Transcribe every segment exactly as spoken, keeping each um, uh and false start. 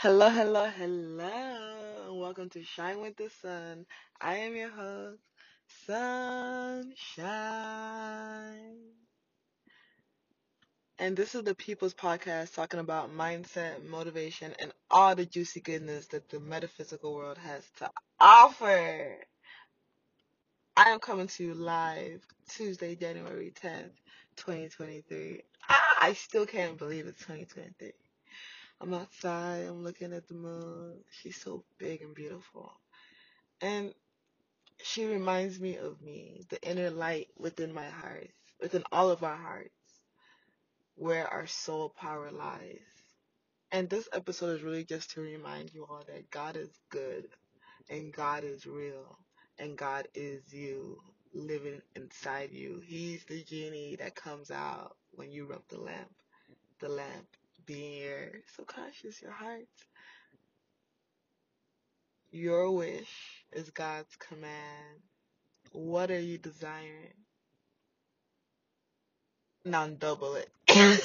Hello, hello, hello. Welcome to Shine with the Sun. I am your host, Sunshine. And this is the People's Podcast, talking about mindset, motivation, and all the juicy goodness that the metaphysical world has to offer. I am coming to you live Tuesday, January tenth, twenty twenty-three. Ah, I still can't believe it's twenty twenty-three. I'm outside, I'm looking at the moon. She's so big and beautiful. And she reminds me of me, the inner light within my heart, within all of our hearts, where our soul power lies. And this episode is really just to remind you all that God is good, and God is real, and God is you, living inside you. He's the genie that comes out when you rub the lamp, the lamp. Being your subconscious, your heart. Your wish is God's command. What are you desiring? Now double it. Bigger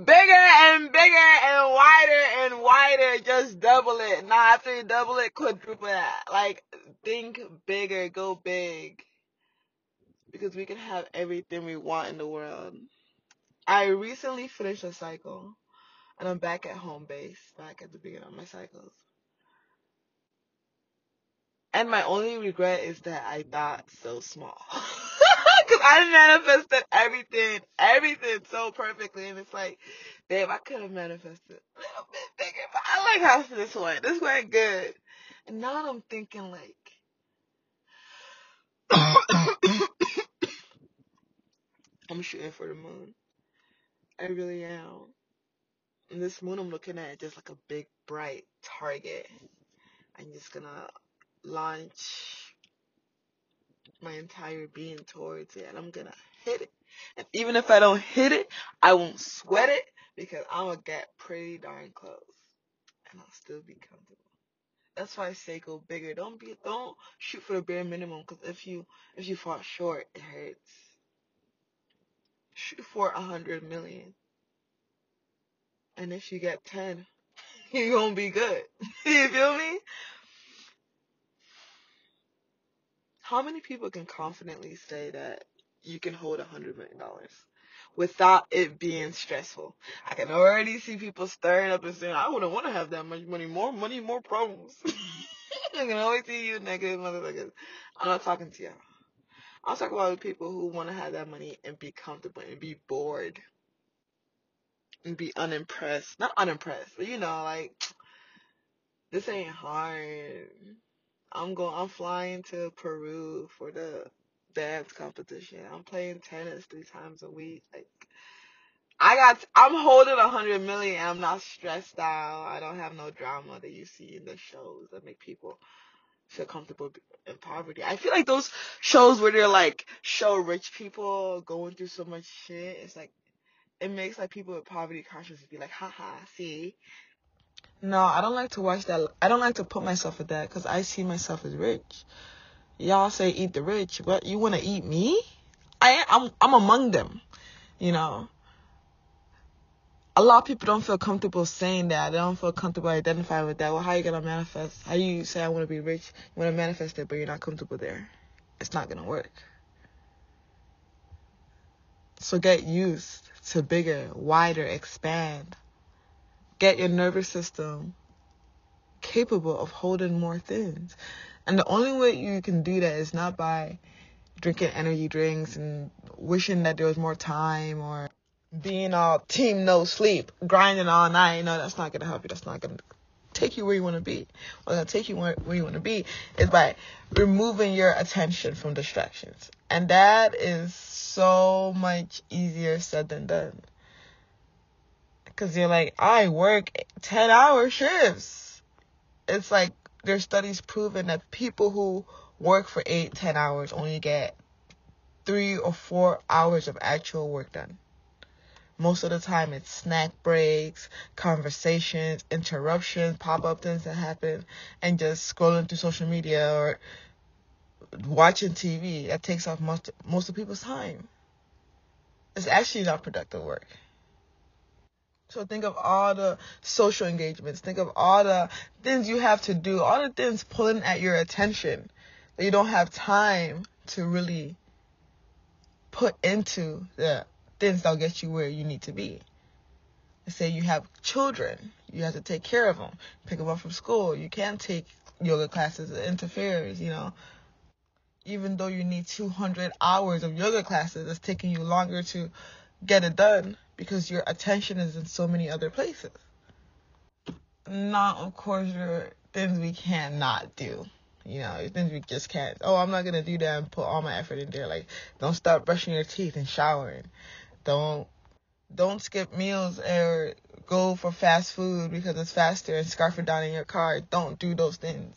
and bigger and wider and wider. Just double it. Now after you double it, quadruple that. Like, think bigger. Go big. Because we can have everything we want in the world. I recently finished a cycle, and I'm back at home base, back at the beginning of my cycles. And my only regret is that I thought so small. Because I manifested everything, everything so perfectly, and it's like, babe, I could have manifested a little bit bigger, but I like how this went. This went good. And now I'm thinking, like, I'm shooting for the moon. I really am. And this moon I'm looking at just like a big, bright target. I'm just gonna launch my entire being towards it, and I'm gonna hit it. And even if I don't hit it, I won't sweat it, because I'm gonna get pretty darn close, and I'll still be comfortable. That's why I say go bigger. Don't be, don't shoot for the bare minimum, because if you if you fall short, it hurts. Shoot for a hundred million, and if you get ten, you're gonna be good. You feel me? How many people can confidently say that you can hold a hundred million dollars without it being stressful? I can already see people stirring up and saying, I wouldn't want to have that much money. More money, more problems. I can always see you negative motherfuckers. I'm not talking to y'all. I'm talking about the people who want to have that money and be comfortable and be bored and be unimpressed. Not unimpressed, but you know, like, this ain't hard. I'm going, I'm flying to Peru for the dance competition. I'm playing tennis three times a week. Like, I got, I'm holding a hundred million. I'm not stressed out. I don't have no drama that you see in the shows that make people feel comfortable in poverty. I feel like those shows where they're like, show rich people going through so much shit, it's like, it makes like people with poverty consciousness be like, haha, see? No, I don't like to watch that. I don't like to put myself at that, because I see myself as rich. Y'all say eat the rich, but you want to eat me? I, I'm, I'm among them, you know? A lot of people don't feel comfortable saying that. They don't feel comfortable identifying with that. Well, how are you going to manifest? How do you say I want to be rich? You want to manifest it, but you're not comfortable there. It's not going to work. So get used to bigger, wider, expand. Get your nervous system capable of holding more things. And the only way you can do that is not by drinking energy drinks and wishing that there was more time, or being all team no sleep, grinding all night. No, that's not going to help you. That's not going to take you where you want to be. What's going to take you where you want to be is by removing your attention from distractions. And that is so much easier said than done. Because you're like, I work ten-hour shifts. It's like, there's studies proving that people who work for eight, ten hours only get three or four hours of actual work done. Most of the time, it's snack breaks, conversations, interruptions, pop-up things that happen, and just scrolling through social media or watching T V. That takes off most, most of people's time. It's actually not productive work. So think of all the social engagements. Think of all the things you have to do, all the things pulling at your attention that you don't have time to really put into the things that'll get you where you need to be. Let's say you have children. You have to take care of them. Pick them up from school. You can't take yoga classes. It interferes, you know. Even though you need two hundred hours of yoga classes, it's taking you longer to get it done because your attention is in so many other places. Not, of course, your things we cannot do. You know, things we just can't. Oh, I'm not going to do that and put all my effort in there. Like, don't stop brushing your teeth and showering. Don't don't skip meals or go for fast food because it's faster and scarf it down in your car. Don't do those things.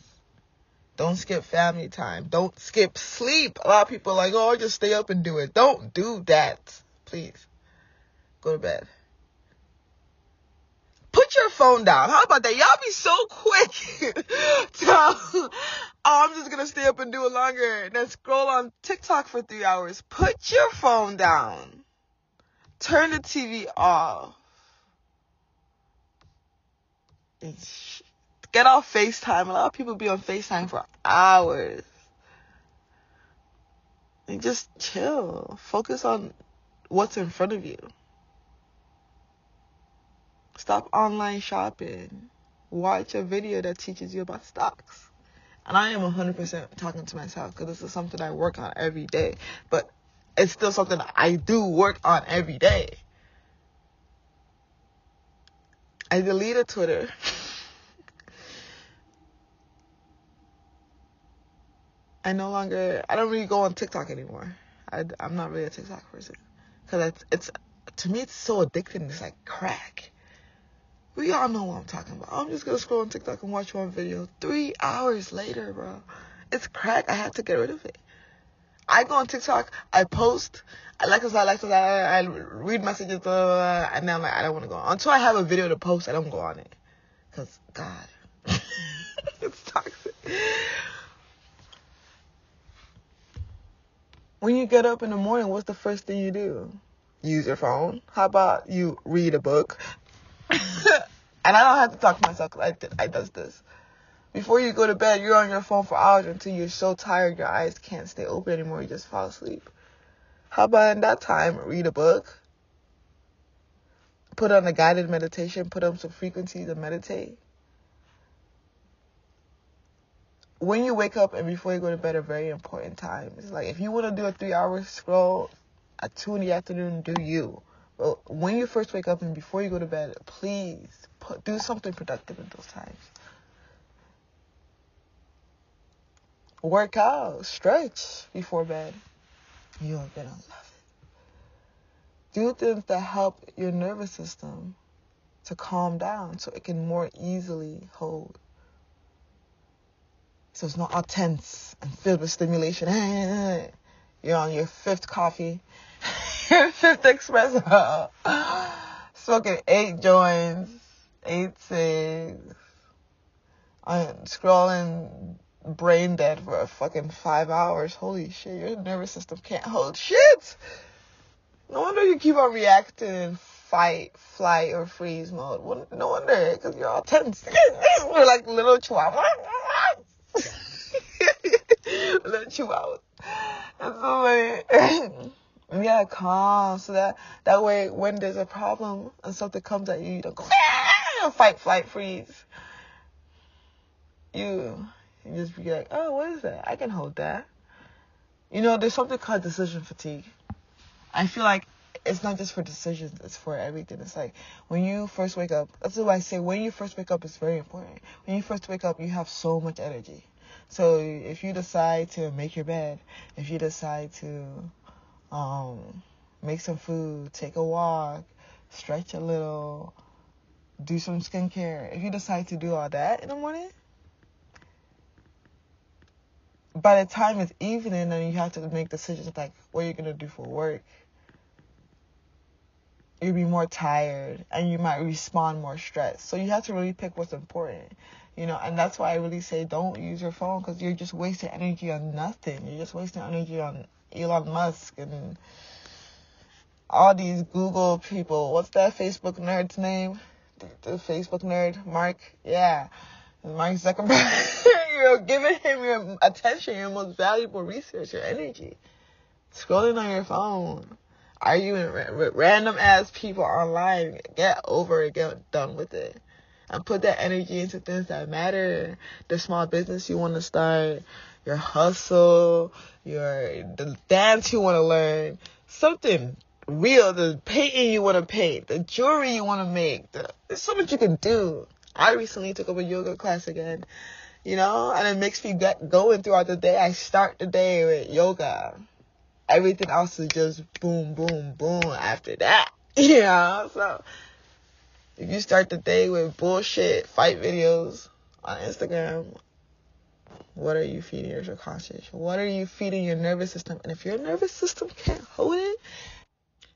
Don't skip family time. Don't skip sleep. A lot of people are like, oh, I'll just stay up and do it. Don't do that. Please. Go to bed. Put your phone down. How about that? Y'all be so quick to, oh, I'm just going to stay up and do it longer and then scroll on TikTok for three hours. Put your phone down. Turn the T V off. And sh- Get off FaceTime. A lot of people be on FaceTime for hours. And just chill. Focus on what's in front of you. Stop online shopping. Watch a video that teaches you about stocks. And I am one hundred percent talking to myself because this is something I work on every day. But it's still something I do work on every day. I deleted Twitter. I no longer, I don't really go on TikTok anymore. I, I'm not really a TikTok person. Because it's, it's, to me, it's so addicting. It's like crack. We all know what I'm talking about. I'm just going to scroll on TikTok and watch one video. Three hours later, bro. It's crack. I had to get rid of it. I go on TikTok. I post. I like this, I like this, I, I read messages, blah, blah, blah, and now I'm like, I don't want to go on. Until I have a video to post, I don't go on it. Because, God. It's toxic. When you get up in the morning, what's the first thing you do? Use your phone. How about you read a book? And I don't have to talk to myself because I, did, I does this. Before you go to bed, you're on your phone for hours until you're so tired your eyes can't stay open anymore. You just fall asleep. How about in that time, read a book? Put on a guided meditation. Put on some frequencies and meditate. When you wake up and before you go to bed are very important times. Like, if you want to do a three-hour scroll at two in the afternoon, do you. But when you first wake up and before you go to bed, please put, do something productive in those times. Work out. Stretch before bed. You're going to love it. Do things that help your nervous system to calm down so it can more easily hold. So it's not all tense and filled with stimulation. You're on your fifth coffee, your fifth espresso, smoking eight joints, eight cigs, I'm scrolling brain dead for a fucking five hours. Holy shit, your nervous system can't hold shit. No wonder you keep on reacting in fight, flight, or freeze mode. No wonder, because you're all tense. We're like little chihuahua. Let you out. That's so funny. Yeah, calm. So that that way, when there's a problem and something comes at you, you don't go fight, flight, freeze. You, you just be like, oh, what is that? I can hold that. You know, there's something called decision fatigue. I feel like it's not just for decisions, it's for everything. It's like when you first wake up, that's why I say when you first wake up, it's very important. When you first wake up, you have so much energy. So if you decide to make your bed, if you decide to um, make some food, take a walk, stretch a little, do some skincare, if you decide to do all that in the morning, by the time it's evening and you have to make decisions like what you're going to do for work, you'll be more tired and you might respond more stressed. So you have to really pick what's important. You know, and that's why I really say don't use your phone because you're just wasting energy on nothing. You're just wasting energy on Elon Musk and all these Google people. What's that Facebook nerd's name? The, the Facebook nerd, Mark? Yeah. Mark Zuckerberg. You're giving him your attention, your most valuable research, your energy. Scrolling on your phone. Are you in ra- random ass people online? Get over it. Get done with it. And put that energy into things that matter. The small business you want to start, your hustle, your the dance you want to learn, something real, the painting you want to paint, the jewelry you want to make. The, there's so much you can do. I recently took up a yoga class again, you know, and it makes me get going throughout the day. I start the day with yoga. Everything else is just boom, boom, boom after that, you know, so... If you start the day with bullshit fight videos on Instagram, what are you feeding your subconscious? What are you feeding your nervous system? And if your nervous system can't hold it,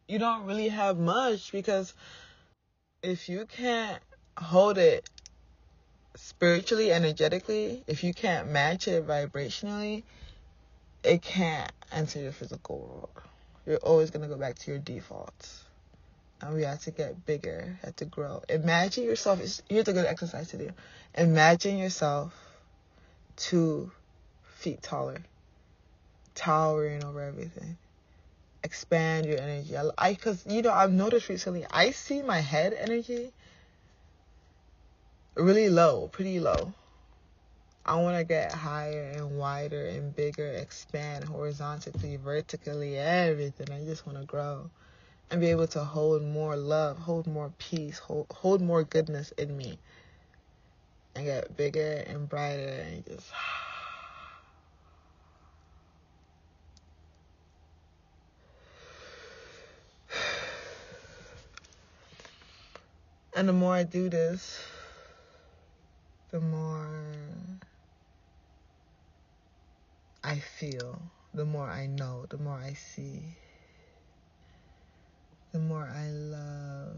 you don't really have much, because if you can't hold it spiritually, energetically, if you can't match it vibrationally, it can't enter your physical world. You're always going to go back to your defaults. And we have to get bigger, have to grow. Imagine yourself, here's a good exercise to do. Imagine yourself two feet taller, towering over everything. Expand your energy. I, because, you know, I've noticed recently, I see my head energy really low, pretty low. I want to get higher and wider and bigger, expand horizontally, vertically, everything. I just want to grow. And be able to hold more love, hold more peace, hold, hold more goodness in me. And get bigger and brighter and just... And the more I do this, the more I feel, the more I know, the more I see. The more I love,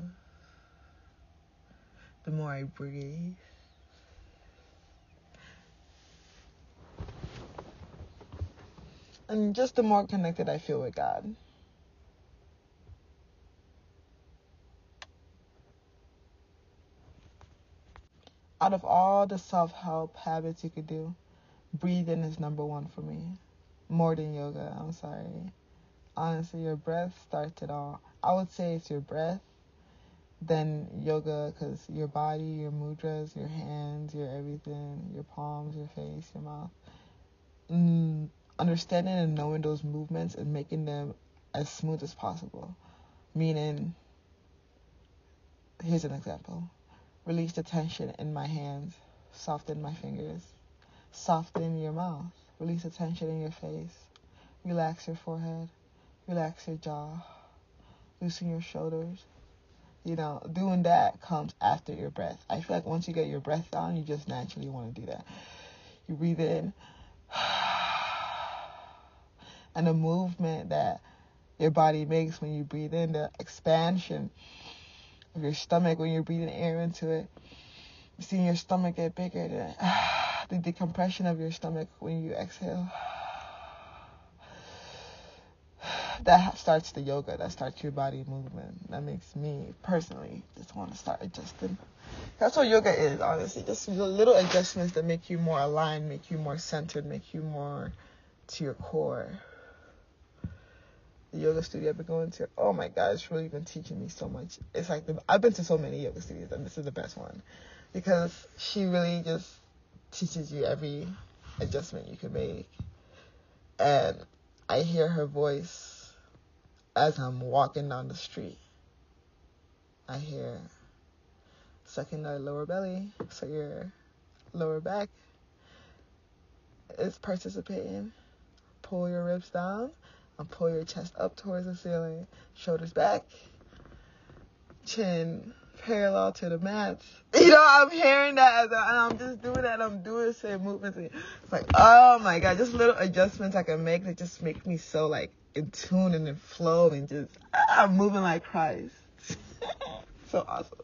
the more I breathe. And just the more connected I feel with God. Out of all the self-help habits you could do, breathing is number one for me. More than yoga, I'm sorry. Honestly, your breath starts it all. I would say it's your breath, then yoga, because your body, your mudras, your hands, your everything, your palms, your face, your mouth. Mm, understanding and knowing those movements and making them as smooth as possible. Meaning, here's an example. Release the tension in my hands. Soften my fingers. Soften your mouth. Release the tension in your face. Relax your forehead. Relax your jaw. Loosen your shoulders. You know, doing that comes after your breath. I feel like once you get your breath down, you just naturally want to do that. You breathe in. And the movement that your body makes when you breathe in, the expansion of your stomach when you're breathing air into it. Seeing your stomach get bigger. The, the decompression of your stomach when you exhale. That starts the yoga. That starts your body movement. That makes me, personally, just want to start adjusting. That's what yoga is, honestly. Just the little adjustments that make you more aligned, make you more centered, make you more to your core. The yoga studio I've been going to, oh my God, it's really been teaching me so much. It's like, the, I've been to so many yoga studios, and this is the best one. Because she really just teaches you every adjustment you can make. And I hear her voice. As I'm walking down the street, I hear sucking our lower belly, so your lower back is participating. Pull your ribs down and pull your chest up towards the ceiling, shoulders back, chin parallel to the mats. You know, I'm hearing that as I, and I'm just doing that. I'm doing the same movements. It's like, oh my God, just little adjustments I can make that just make me so like in tune and in flow and just ah, moving like Christ. So awesome.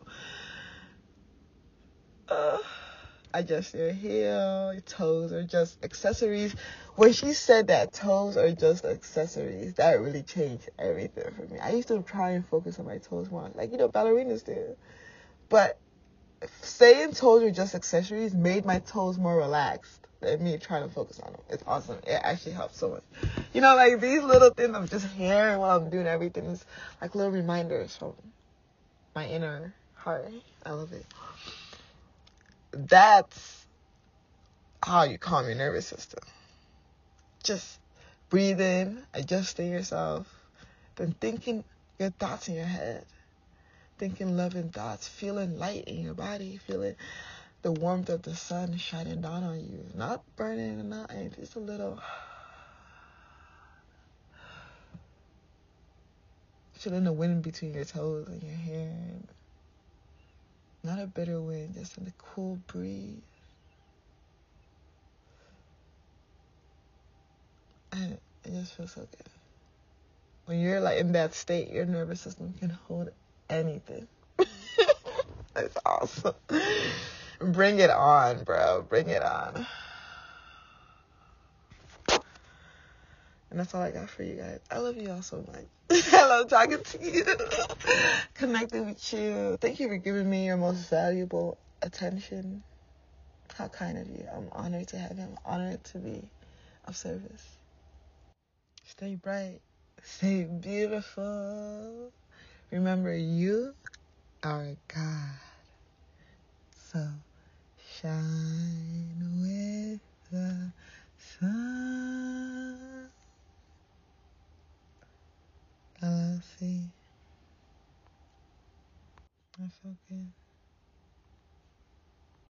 Uh, adjust your heel, your toes are just accessories. When she said that toes are just accessories, that really changed everything for me. I used to try and focus on my toes more, like, you know, ballerinas do. But saying toes are just accessories made my toes more relaxed than me trying to focus on them. It's awesome. It actually helps so much. You know, like, these little things of just hearing while I'm doing everything is like little reminders from my inner heart. I love it. That's how you calm your nervous system. Just breathing, adjusting yourself, then thinking your thoughts in your head. Thinking loving thoughts, feeling light in your body, feeling the warmth of the sun shining down on you. Not burning and not anything, just a little. Feeling the wind between your toes and your hair. Not a bitter wind, just in the cool breeze. And it just feels so good. When you're like in that state, your nervous system can hold anything. That's awesome. Bring it on, bro. Bring it on. And that's all I got for you guys. I love you all so much. I love talking to you. Connecting with you. Thank you for giving me your most valuable attention. How kind of you. I'm honored to have you. I'm honored to be of service. Stay bright. Stay beautiful. Remember, you are God. So shine with the sun.